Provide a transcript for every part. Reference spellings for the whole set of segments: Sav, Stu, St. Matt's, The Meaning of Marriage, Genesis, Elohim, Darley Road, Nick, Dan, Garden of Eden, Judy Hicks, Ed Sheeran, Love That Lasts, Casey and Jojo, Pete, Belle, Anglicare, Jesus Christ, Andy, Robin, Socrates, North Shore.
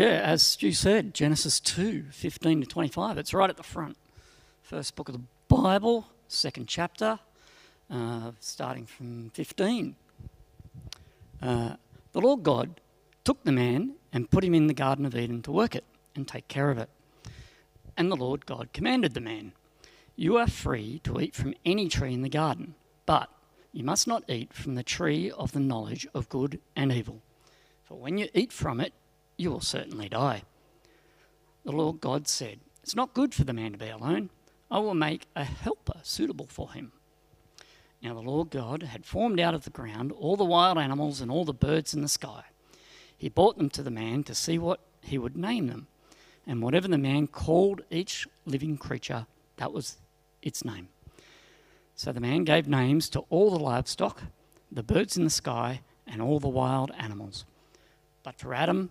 Yeah, as Stu said, Genesis 2, 15 to 25. It's right at the front. First book of the Bible, second chapter, starting from 15. The Lord God took the man and put him in the Garden of Eden to work it and take care of it. And the Lord God commanded the man, "You are free to eat from any tree in the garden, but you must not eat from the tree of the knowledge of good and evil. For when you eat from it, you will certainly die." The Lord God said, "It's not good for the man to be alone. I will make a helper suitable for him." Now the Lord God had formed out of the ground all the wild animals and all the birds in the sky. He brought them to the man to see what he would name them. And whatever the man called each living creature, that was its name. So the man gave names to all the livestock, the birds in the sky, and all the wild animals. But for Adam,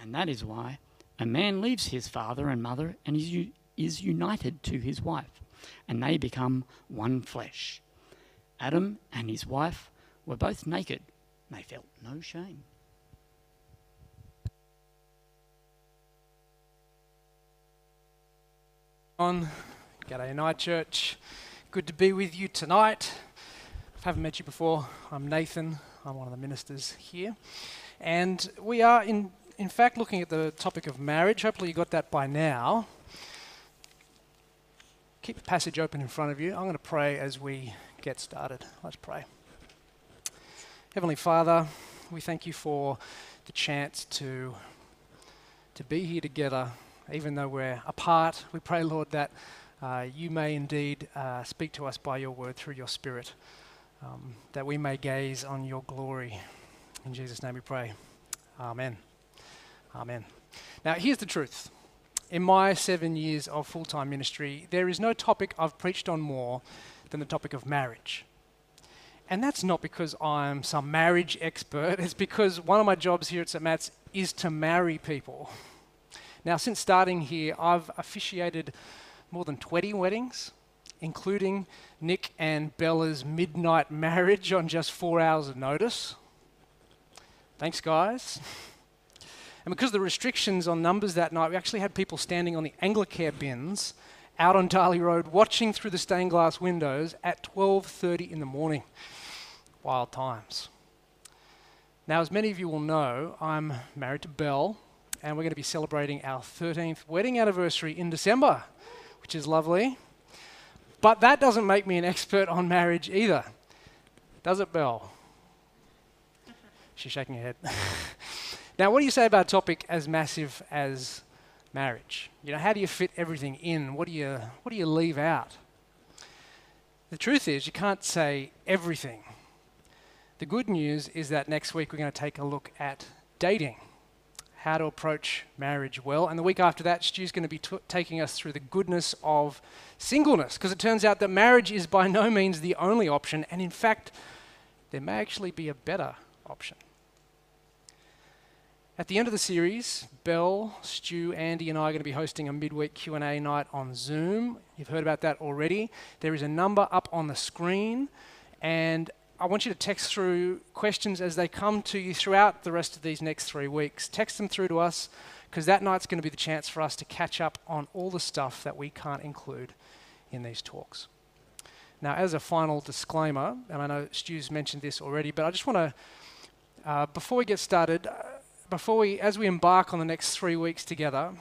And that is why a man leaves his father and mother and is united to his wife, and they become one flesh. Adam and his wife were both naked, and they felt no shame. G'day Night Church. Good to be with you tonight. If I haven't met you before, I'm Nathan. I'm one of the ministers here. And we are in fact looking at the topic of marriage. Hopefully you got that by now. Keep the passage open in front of you. I'm going to pray as we get started. Let's pray. Heavenly Father, we thank you for the chance to be here together, even though we're apart. We pray, Lord, that you may indeed speak to us by your word through your Spirit, that we may gaze on your glory. In Jesus' name we pray. Amen. Amen. Now, here's the truth. In my 7 years of full-time ministry, there is no topic I've preached on more than the topic of marriage. And that's not because I'm some marriage expert. It's because one of my jobs here at St. Matt's is to marry people. Now, since starting here, I've officiated more than 20 weddings, including Nick and Bella's midnight marriage on just 4 hours of notice. Thanks, guys. And because of the restrictions on numbers that night, we actually had people standing on the Anglicare bins out on Darley Road watching through the stained glass windows at 12:30 in the morning. Wild times. Now, as many of you will know, I'm married to Belle, and we're going to be celebrating our 13th wedding anniversary in December, which is lovely. But that doesn't make me an expert on marriage either. Does it, Belle? She's shaking her head. Now, what do you say about a topic as massive as marriage? You know, how do you fit everything in? What do you leave out? The truth is, you can't say everything. The good news is that next week we're going to take a look at dating, how to approach marriage well, and the week after that, Stu's going to be taking us through the goodness of singleness, because it turns out that marriage is by no means the only option, and in fact, there may actually be a better option. At the end of the series, Belle, Stu, Andy and I are going to be hosting a midweek Q&A night on Zoom. You've heard about that already. There is a number up on the screen, and I want you to text through questions as they come to you throughout the rest of these next 3 weeks. Text them through to us, because that night's going to be the chance for us to catch up on all the stuff that we can't include in these talks. Now, as a final disclaimer, and I know Stu's mentioned this already, but I just want to, before we get started, as we embark on the next 3 weeks together,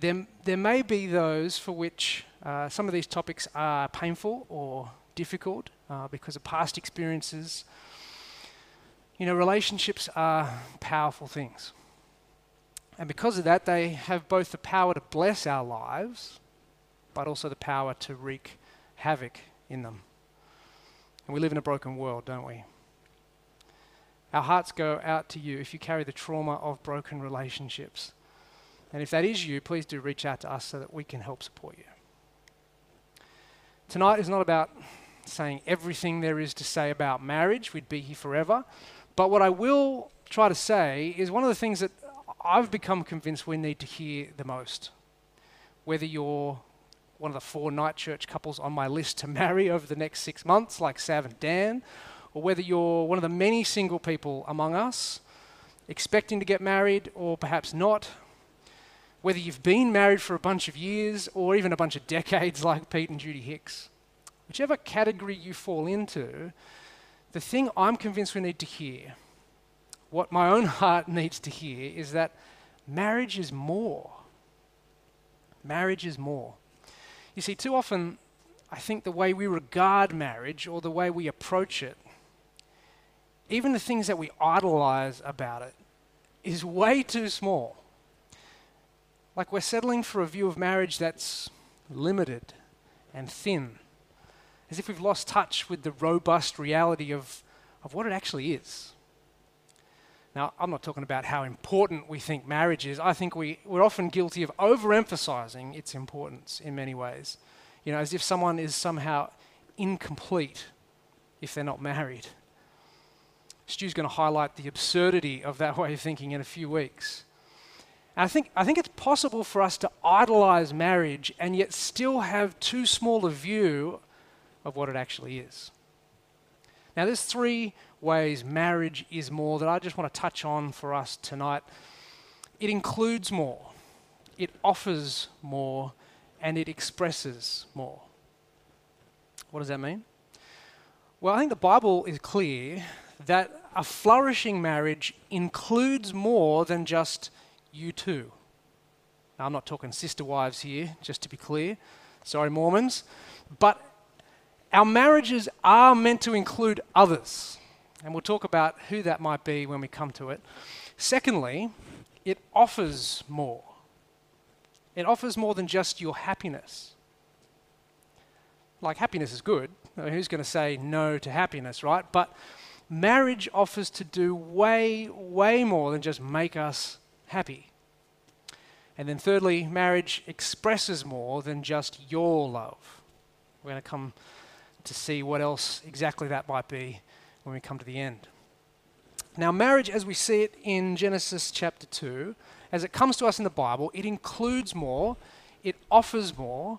there may be those for which some of these topics are painful or difficult because of past experiences. You know, relationships are powerful things. And because of that, they have both the power to bless our lives, but also the power to wreak havoc in them. And we live in a broken world, don't we? Our hearts go out to you if you carry the trauma of broken relationships. And if that is you, please do reach out to us so that we can help support you. Tonight is not about saying everything there is to say about marriage. We'd be here forever. But what I will try to say is one of the things that I've become convinced we need to hear the most. Whether you're one of the 4 night church couples on my list to marry over the next 6 months, like Sav and Dan, or whether you're one of the many single people among us, expecting to get married or perhaps not, whether you've been married for a bunch of years or even a bunch of decades like Pete and Judy Hicks, whichever category you fall into, the thing I'm convinced we need to hear, what my own heart needs to hear, is that marriage is more. Marriage is more. You see, too often, I think the way we regard marriage or the way we approach it, even the things that we idolize about it, is way too small. Like we're settling for a view of marriage that's limited and thin, as if we've lost touch with the robust reality of what it actually is. Now, I'm not talking about how important we think marriage is. I think we're often guilty of overemphasizing its importance in many ways. You know, as if someone is somehow incomplete if they're not married. Stu's going to highlight the absurdity of that way of thinking in a few weeks. And I think it's possible for us to idolize marriage and yet still have too small a view of what it actually is. Now, there's 3 ways marriage is more that I just want to touch on for us tonight. It includes more, it offers more, and it expresses more. What does that mean? Well, I think the Bible is clear that a flourishing marriage includes more than just you two. Now, I'm not talking sister wives here, just to be clear. Sorry, Mormons. But our marriages are meant to include others, and we'll talk about who that might be when we come to it. Secondly, it offers more. It offers more than just your happiness. Like, happiness is good. I mean, who's going to say no to happiness, right? But marriage offers to do way, way more than just make us happy. And then thirdly, marriage expresses more than just your love. We're going to come to see what else exactly that might be when we come to the end. Now, marriage as we see it in Genesis chapter 2, as it comes to us in the Bible, it includes more, it offers more,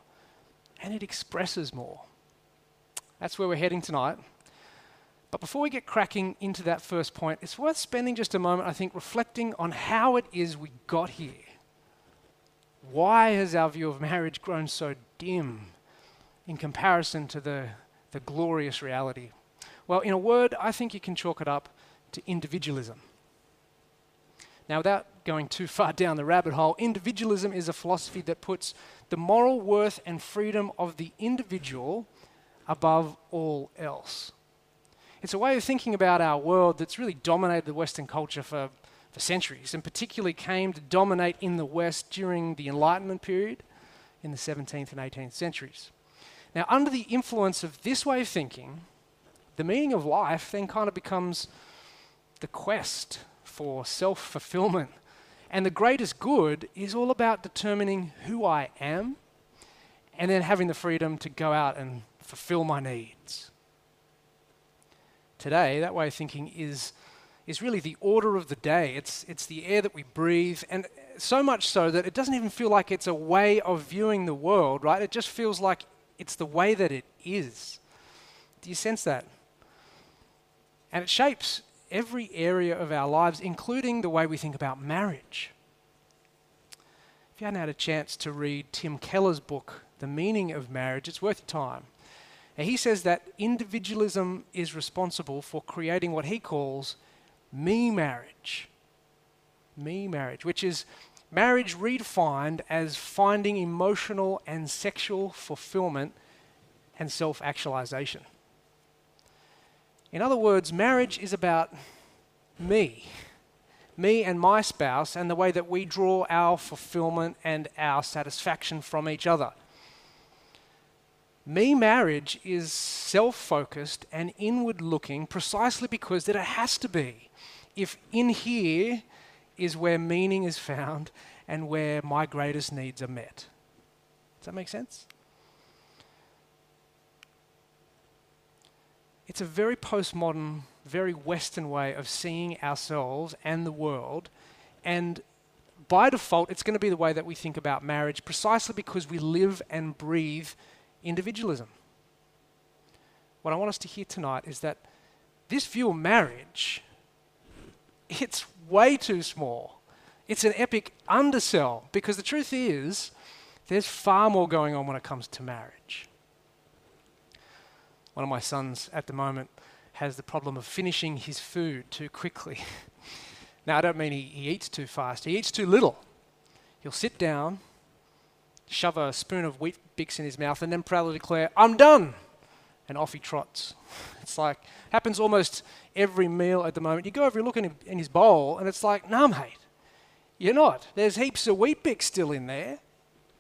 and it expresses more. That's where we're heading tonight. But before we get cracking into that first point, it's worth spending just a moment, I think, reflecting on how it is we got here. Why has our view of marriage grown so dim in comparison to the glorious reality? Well, in a word, I think you can chalk it up to individualism. Now, without going too far down the rabbit hole, individualism is a philosophy that puts the moral worth and freedom of the individual above all else. It's a way of thinking about our world that's really dominated the Western culture for centuries, and particularly came to dominate in the West during the Enlightenment period in the 17th and 18th centuries. Now, under the influence of this way of thinking, the meaning of life then kind of becomes the quest for self-fulfillment. And the greatest good is all about determining who I am and then having the freedom to go out and fulfill my needs. Today, that way of thinking is really the order of the day. It's the air that we breathe, and so much so that it doesn't even feel like it's a way of viewing the world, right? It just feels like it's the way that it is. Do you sense that? And it shapes every area of our lives, including the way we think about marriage. If you hadn't had a chance to read Tim Keller's book, The Meaning of Marriage, it's worth your time. And he says that individualism is responsible for creating what he calls me marriage. Me marriage, which is marriage redefined as finding emotional and sexual fulfillment and self-actualization. In other words, marriage is about me and my spouse, and the way that we draw our fulfillment and our satisfaction from each other. Me marriage is self-focused and inward-looking precisely because that it has to be. If in here is where meaning is found and where my greatest needs are met. Does that make sense? It's a very postmodern, very Western way of seeing ourselves and the world, and by default, it's going to be the way that we think about marriage precisely because we live and breathe individualism. What I want us to hear tonight is that this view of marriage, it's way too small. It's an epic undersell because the truth is there's far more going on when it comes to marriage. One of my sons at the moment has the problem of finishing his food too quickly. Now, I don't mean he eats too fast. He eats too little. He'll sit down, shove a spoon of Wheat Bix in his mouth, and then proudly declare, "I'm done," and off he trots. It's like, happens almost every meal at the moment. You go over and look in his bowl, and it's like, "Nah, mate, you're not. There's heaps of Wheat Bix still in there.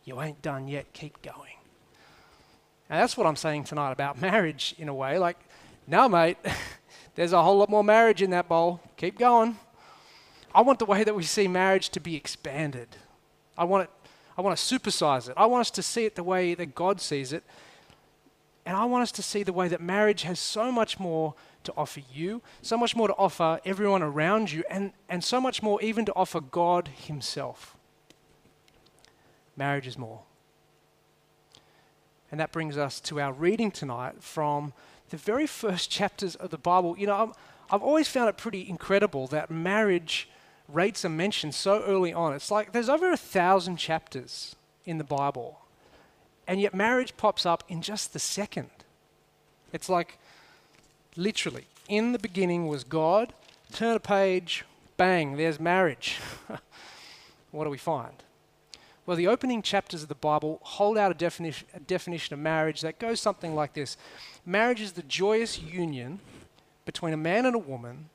You ain't done yet. Keep going." And that's what I'm saying tonight about marriage in a way. Like, "Nah, mate, there's a whole lot more marriage in that bowl. Keep going." I want the way that we see marriage to be expanded. I want to supersize it. I want us to see it the way that God sees it. And I want us to see the way that marriage has so much more to offer you, so much more to offer everyone around you, and so much more even to offer God himself. Marriage is more. And that brings us to our reading tonight from the very first chapters of the Bible. You know, I've always found it pretty incredible that marriage rates are mentioned so early on. It's like there's over 1,000 chapters in the Bible, and yet marriage pops up in just the second. It's like, literally, in the beginning was God, turn a page, bang, there's marriage. What do we find? Well, the opening chapters of the Bible hold out a definition of marriage that goes something like this. Marriage is the joyous union between a man and a woman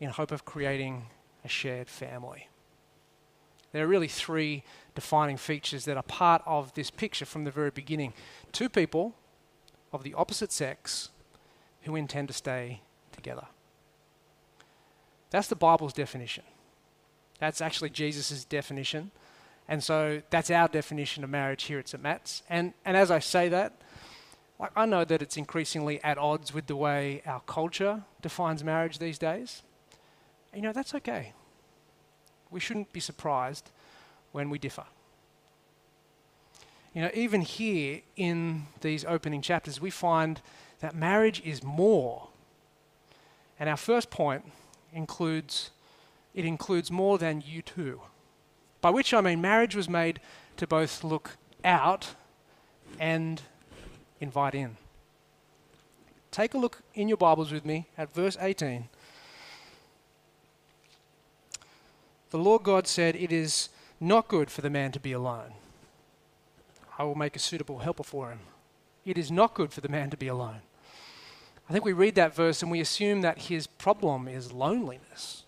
in hope of creating a shared family. There are really three defining features that are part of this picture from the very beginning. Two people of the opposite sex who intend to stay together. That's the Bible's definition. That's actually Jesus' definition. And so that's our definition of marriage here at St. Matt's. And as I say that, like, I know that it's increasingly at odds with the way our culture defines marriage these days. And, you know, that's okay. We shouldn't be surprised when we differ. You know, even here in these opening chapters, we find that marriage is more. And our first point includes more than you two. By which I mean marriage was made to both look out and invite in. Take a look in your Bibles with me at verse 18. The Lord God said, "It is not good for the man to be alone. I will make a suitable helper for him." It is not good for the man to be alone. I think we read that verse and we assume that his problem is loneliness.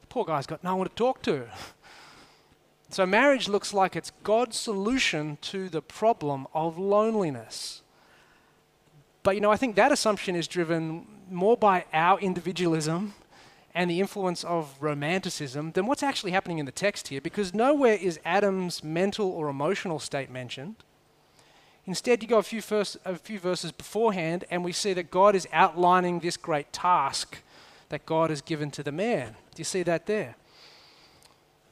The poor guy's got no one to talk to. So marriage looks like it's God's solution to the problem of loneliness. But, you know, I think that assumption is driven more by our individualism and the influence of romanticism than what's actually happening in the text here, because nowhere is Adam's mental or emotional state mentioned. Instead, you go a few verses beforehand, and we see that God is outlining this great task that God has given to the man. Do you see that there?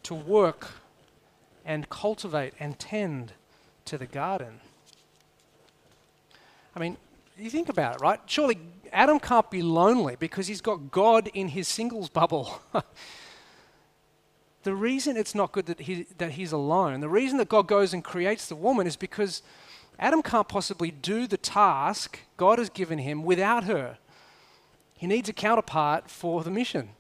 To work and cultivate and tend to the garden. I mean, you think about it, right? Surely Adam can't be lonely because he's got God in his singles bubble. The reason it's not good that he's alone, the reason that God goes and creates the woman is because Adam can't possibly do the task God has given him without her. He needs a counterpart for the mission.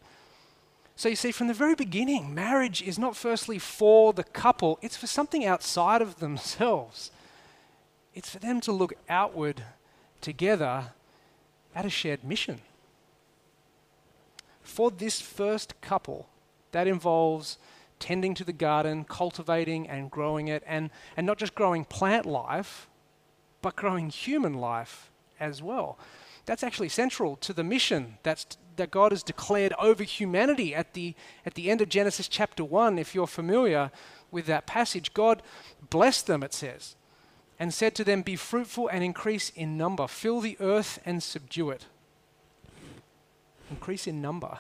So you see, from the very beginning, marriage is not firstly for the couple, it's for something outside of themselves. It's for them to look outward together at a shared mission. For this first couple, that involves tending to the garden, cultivating and growing it, and not just growing plant life, but growing human life as well. That's actually central to the mission that God has declared over humanity at the end of Genesis chapter 1, if you're familiar with that passage. God blessed them, it says, and said to them, "Be fruitful and increase in number. Fill the earth and subdue it." Increase in number.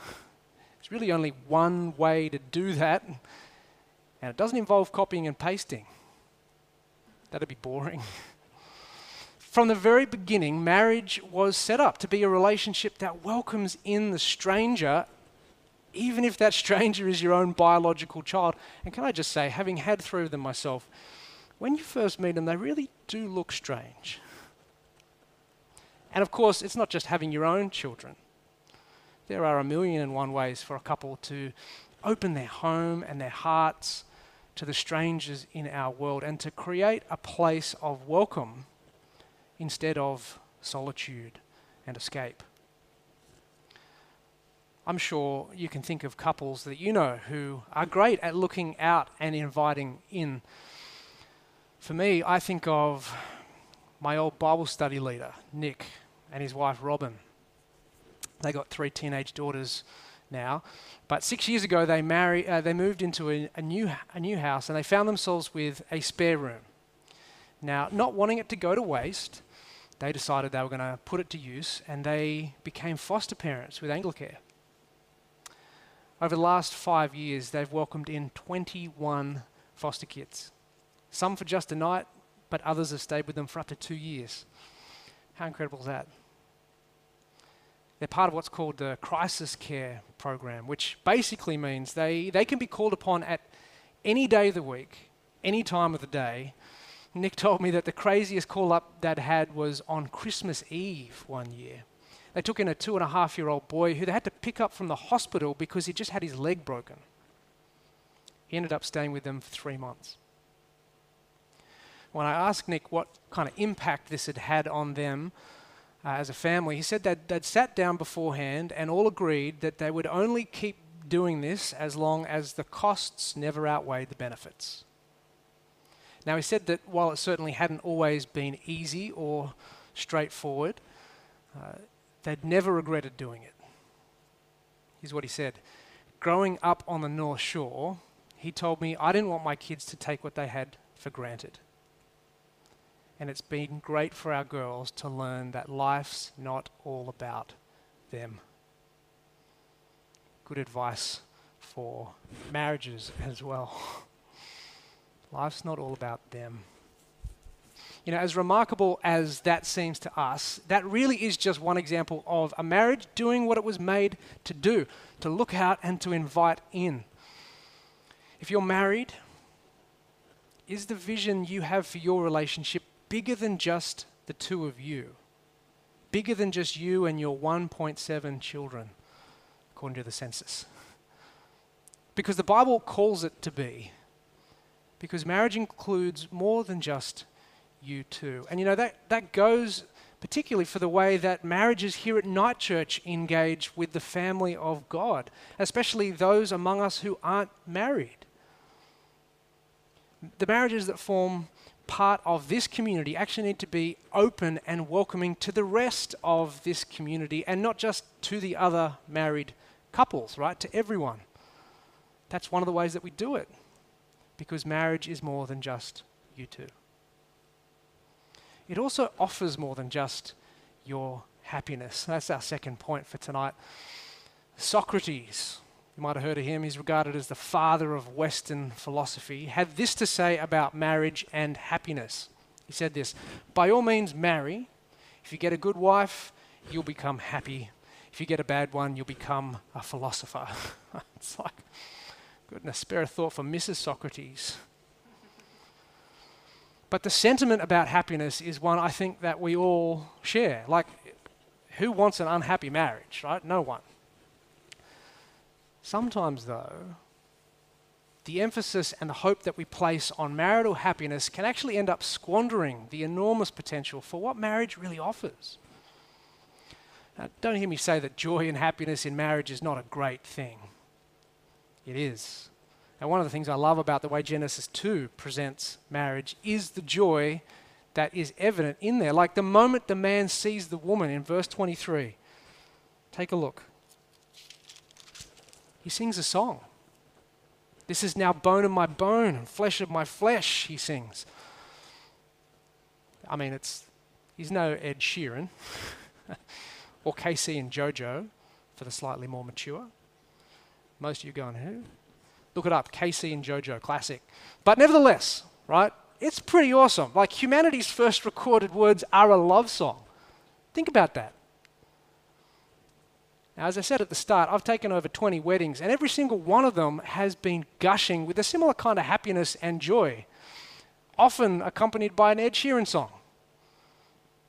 There's really only one way to do that, and it doesn't involve copying and pasting. That'd be boring. From the very beginning, marriage was set up to be a relationship that welcomes in the stranger, even if that stranger is your own biological child. And can I just say, having had three of them myself, when you first meet them, they really do look strange. And of course, it's not just having your own children. There are 1,000,001 ways for a couple to open their home and their hearts to the strangers in our world and to create a place of welcome instead of solitude and escape. I'm sure you can think of couples that you know who are great at looking out and inviting in. For me, I think of my old Bible study leader, Nick, and his wife, Robin. They got 3 teenage daughters now, but 6 years ago they moved into a new house, and they found themselves with a spare room. Now, not wanting it to go to waste, they decided they were going to put it to use, and they became foster parents with Anglicare. Over the last 5 years, they've welcomed in 21 foster kids, some for just a night, but others have stayed with them for up to 2 years. How incredible is that? They're part of what's called the Crisis Care Program, which basically means they can be called upon at any day of the week, any time of the day. Nick told me that the craziest call-up Dad had was on Christmas Eve one year. They took in a 2.5-year-old boy who they had to pick up from the hospital because he just had his leg broken. He ended up staying with them for 3 months. When I asked Nick what kind of impact this had had on them as a family, he said that they'd sat down beforehand and all agreed that they would only keep doing this as long as the costs never outweighed the benefits. Now, he said that while it certainly hadn't always been easy or straightforward, they'd never regretted doing it. Here's what he said. Growing up on the North Shore, he told me, I didn't want my kids to take what they had for granted. And it's been great for our girls to learn that life's not all about them. Good advice for marriages as well. Life's not all about them. You know, as remarkable as that seems to us, that really is just one example of a marriage doing what it was made to do, to look out and to invite in. If you're married, is the vision you have for your relationship bigger than just the two of you? Bigger than just you and your 1.7 children, according to the census? Because the Bible calls it to be. Because marriage includes more than just you two. And you know, that goes particularly for the way that marriages here at Night Church engage with the family of God, especially those among us who aren't married. The marriages that form part of this community actually need to be open and welcoming to the rest of this community, and not just to the other married couples, right? To everyone. That's one of the ways that we do it. Because marriage is more than just you two. It also offers more than just your happiness. That's our second point for tonight. Socrates, you might have heard of him, he's regarded as the father of Western philosophy, had this to say about marriage and happiness. He said this, by all means marry. If you get a good wife, you'll become happy. If you get a bad one, you'll become a philosopher. It's like... goodness, spare a thought for Mrs. Socrates. But the sentiment about happiness is one I think that we all share. Like, who wants an unhappy marriage, right? No one. Sometimes, though, the emphasis and the hope that we place on marital happiness can actually end up squandering the enormous potential for what marriage really offers. Now, don't hear me say that joy and happiness in marriage is not a great thing. It is. And one of the things I love about the way Genesis 2 presents marriage is the joy that is evident in there. Like the moment the man sees the woman in verse 23. Take a look. He sings a song. This is now bone of my bone and flesh of my flesh, he sings. I mean, he's no Ed Sheeran or Casey and Jojo for the slightly more mature. Most of you going, who? Look it up, Casey and Jojo, classic. But nevertheless, right, it's pretty awesome. Like humanity's first recorded words are a love song. Think about that. Now, as I said at the start, I've taken over 20 weddings, and every single one of them has been gushing with a similar kind of happiness and joy, often accompanied by an Ed Sheeran song.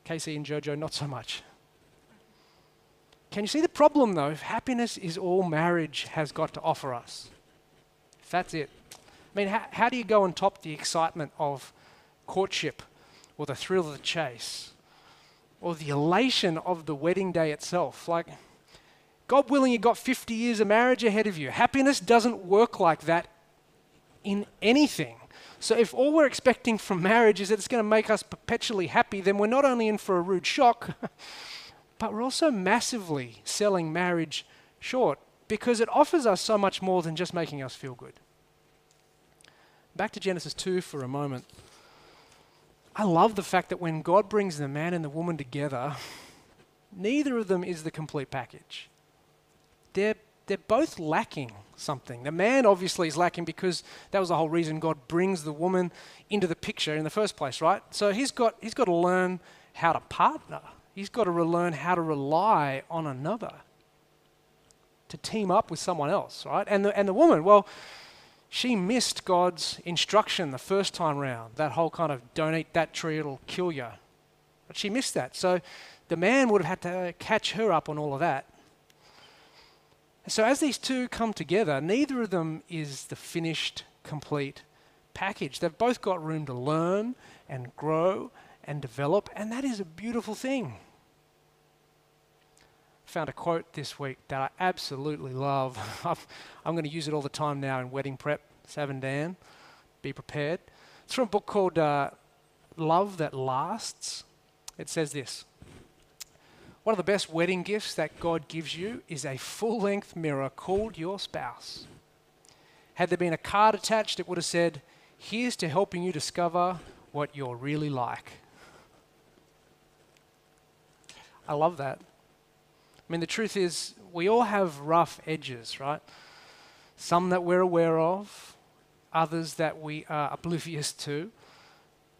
Casey and Jojo, not so much. Can you see the problem, though? If happiness is all marriage has got to offer us, if that's it. I mean, how do you go and top the excitement of courtship or the thrill of the chase or the elation of the wedding day itself? Like, God willing, you've got 50 years of marriage ahead of you. Happiness doesn't work like that in anything. So if all we're expecting from marriage is that it's going to make us perpetually happy, then we're not only in for a rude shock, but we're also massively selling marriage short because it offers us so much more than just making us feel good. Back to Genesis 2 for a moment. I love the fact that when God brings the man and the woman together, neither of them is the complete package. They're both lacking something. The man obviously is lacking because that was the whole reason God brings the woman into the picture in the first place, right? So he's got to learn how to partner. He's got to learn how to rely on another, to team up with someone else, right? And the woman, well, she missed God's instruction the first time round, that whole kind of don't eat that tree, it'll kill you. But she missed that. So the man would have had to catch her up on all of that. So as these two come together, neither of them is the finished, complete package. They've both got room to learn and grow and develop, and that is a beautiful thing. I found a quote this week that I absolutely love. I'm going to use it all the time now in wedding prep. Sav and Dan, be prepared. It's from a book called Love That Lasts. It says this. One of the best wedding gifts that God gives you is a full-length mirror called your spouse. Had there been a card attached, it would have said, here's to helping you discover what you're really like. I love that. I mean, the truth is, we all have rough edges, right? Some that we're aware of, others that we are oblivious to,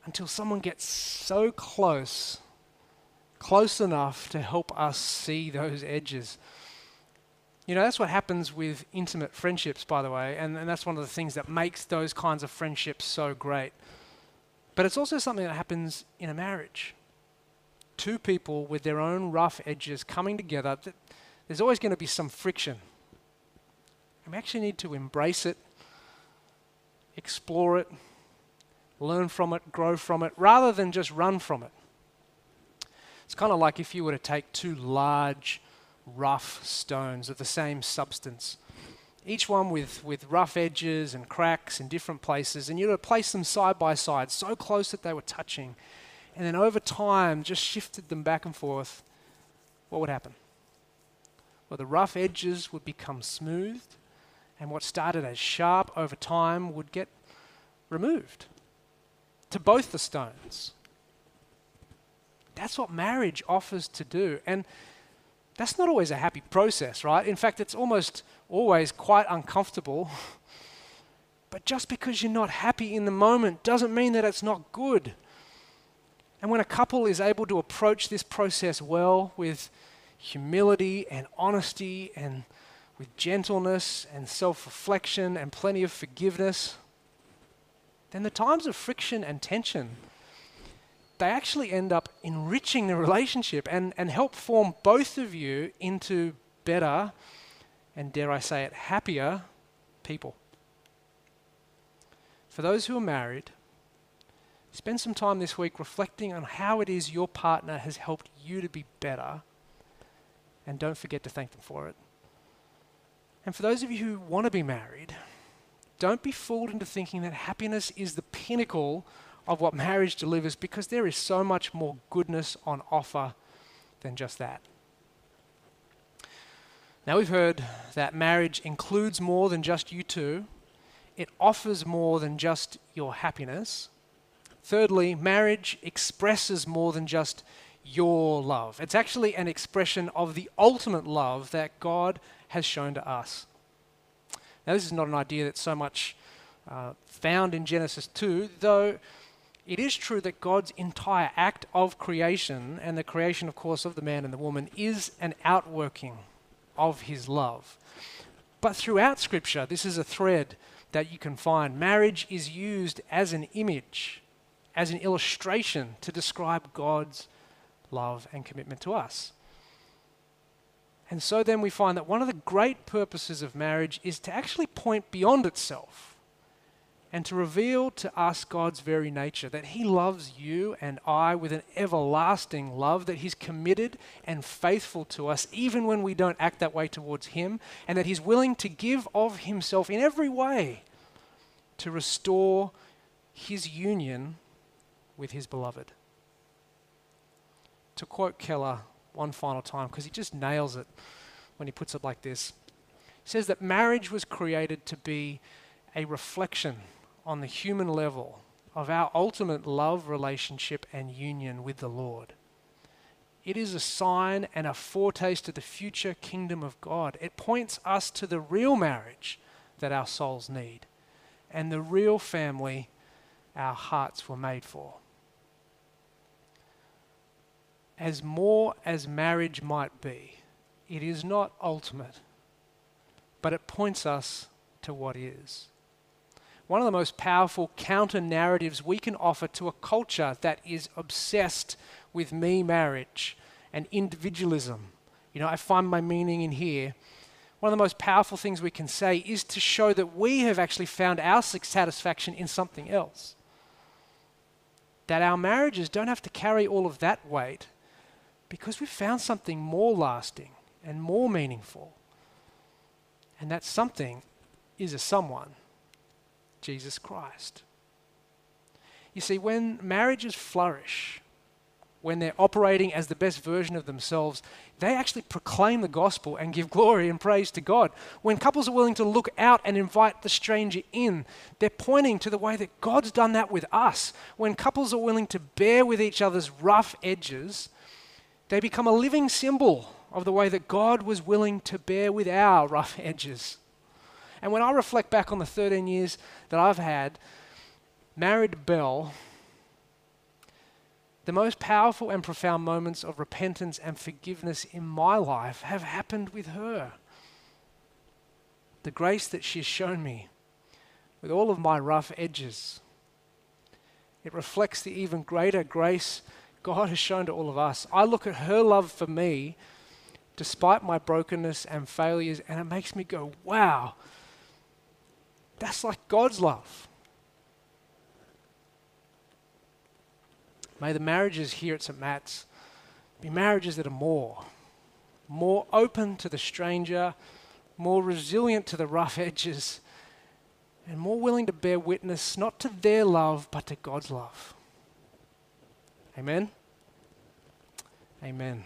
until someone gets so close enough to help us see those edges. You know, that's what happens with intimate friendships, by the way, and that's one of the things that makes those kinds of friendships so great. But it's also something that happens in a marriage. Two people with their own rough edges coming together, there's always going to be some friction. And we actually need to embrace it, explore it, learn from it, grow from it, rather than just run from it. It's kind of like if you were to take two large, rough stones of the same substance, each one with rough edges and cracks in different places, and you were to place them side by side, so close that they were touching, and then over time just shifted them back and forth, what would happen? Well, the rough edges would become smoothed, and what started as sharp over time would get removed to both the stones. That's what marriage offers to do. And that's not always a happy process, right? In fact, it's almost always quite uncomfortable. But just because you're not happy in the moment doesn't mean that it's not good. And when a couple is able to approach this process well with humility and honesty and with gentleness and self-reflection and plenty of forgiveness, then the times of friction and tension, they actually end up enriching the relationship and help form both of you into better and, dare I say it, happier people. For those who are married, spend some time this week reflecting on how it is your partner has helped you to be better, and don't forget to thank them for it. And for those of you who want to be married, don't be fooled into thinking that happiness is the pinnacle of what marriage delivers, because there is so much more goodness on offer than just that. Now, we've heard that marriage includes more than just you two. It offers more than just your happiness. Thirdly, marriage expresses more than just your love. It's actually an expression of the ultimate love that God has shown to us. Now, this is not an idea that's so much found in Genesis 2, though it is true that God's entire act of creation, and the creation, of course, of the man and the woman, is an outworking of his love. But throughout Scripture, this is a thread that you can find. Marriage is used as an image, as an illustration to describe God's love and commitment to us. And so then we find that one of the great purposes of marriage is to actually point beyond itself and to reveal to us God's very nature, that He loves you and I with an everlasting love, that He's committed and faithful to us even when we don't act that way towards Him, and that He's willing to give of Himself in every way to restore His union with His beloved. To quote Keller one final time, because he just nails it when he puts it like this, he says that marriage was created to be a reflection on the human level of our ultimate love, relationship, and union with the Lord. It is a sign and a foretaste of the future kingdom of God. It points us to the real marriage that our souls need and the real family our hearts were made for. As more as marriage might be, it is not ultimate, but it points us to what is. One of the most powerful counter-narratives we can offer to a culture that is obsessed with me marriage and individualism, you know, I find my meaning in here, one of the most powerful things we can say is to show that we have actually found our satisfaction in something else. That our marriages don't have to carry all of that weight, because we've found something more lasting and more meaningful. And that something is a someone, Jesus Christ. You see, when marriages flourish, when they're operating as the best version of themselves, they actually proclaim the gospel and give glory and praise to God. When couples are willing to look out and invite the stranger in, they're pointing to the way that God's done that with us. When couples are willing to bear with each other's rough edges, they become a living symbol of the way that God was willing to bear with our rough edges. And when I reflect back on the 13 years that I've had, married Belle, the most powerful and profound moments of repentance and forgiveness in my life have happened with her. The grace that she's shown me, with all of my rough edges, it reflects the even greater grace God has shown to all of us. I look at her love for me, despite my brokenness and failures, and it makes me go, wow, that's like God's love. May the marriages here at St. Matt's be marriages that are more open to the stranger, more resilient to the rough edges, and more willing to bear witness not to their love, but to God's love. Amen? Amen.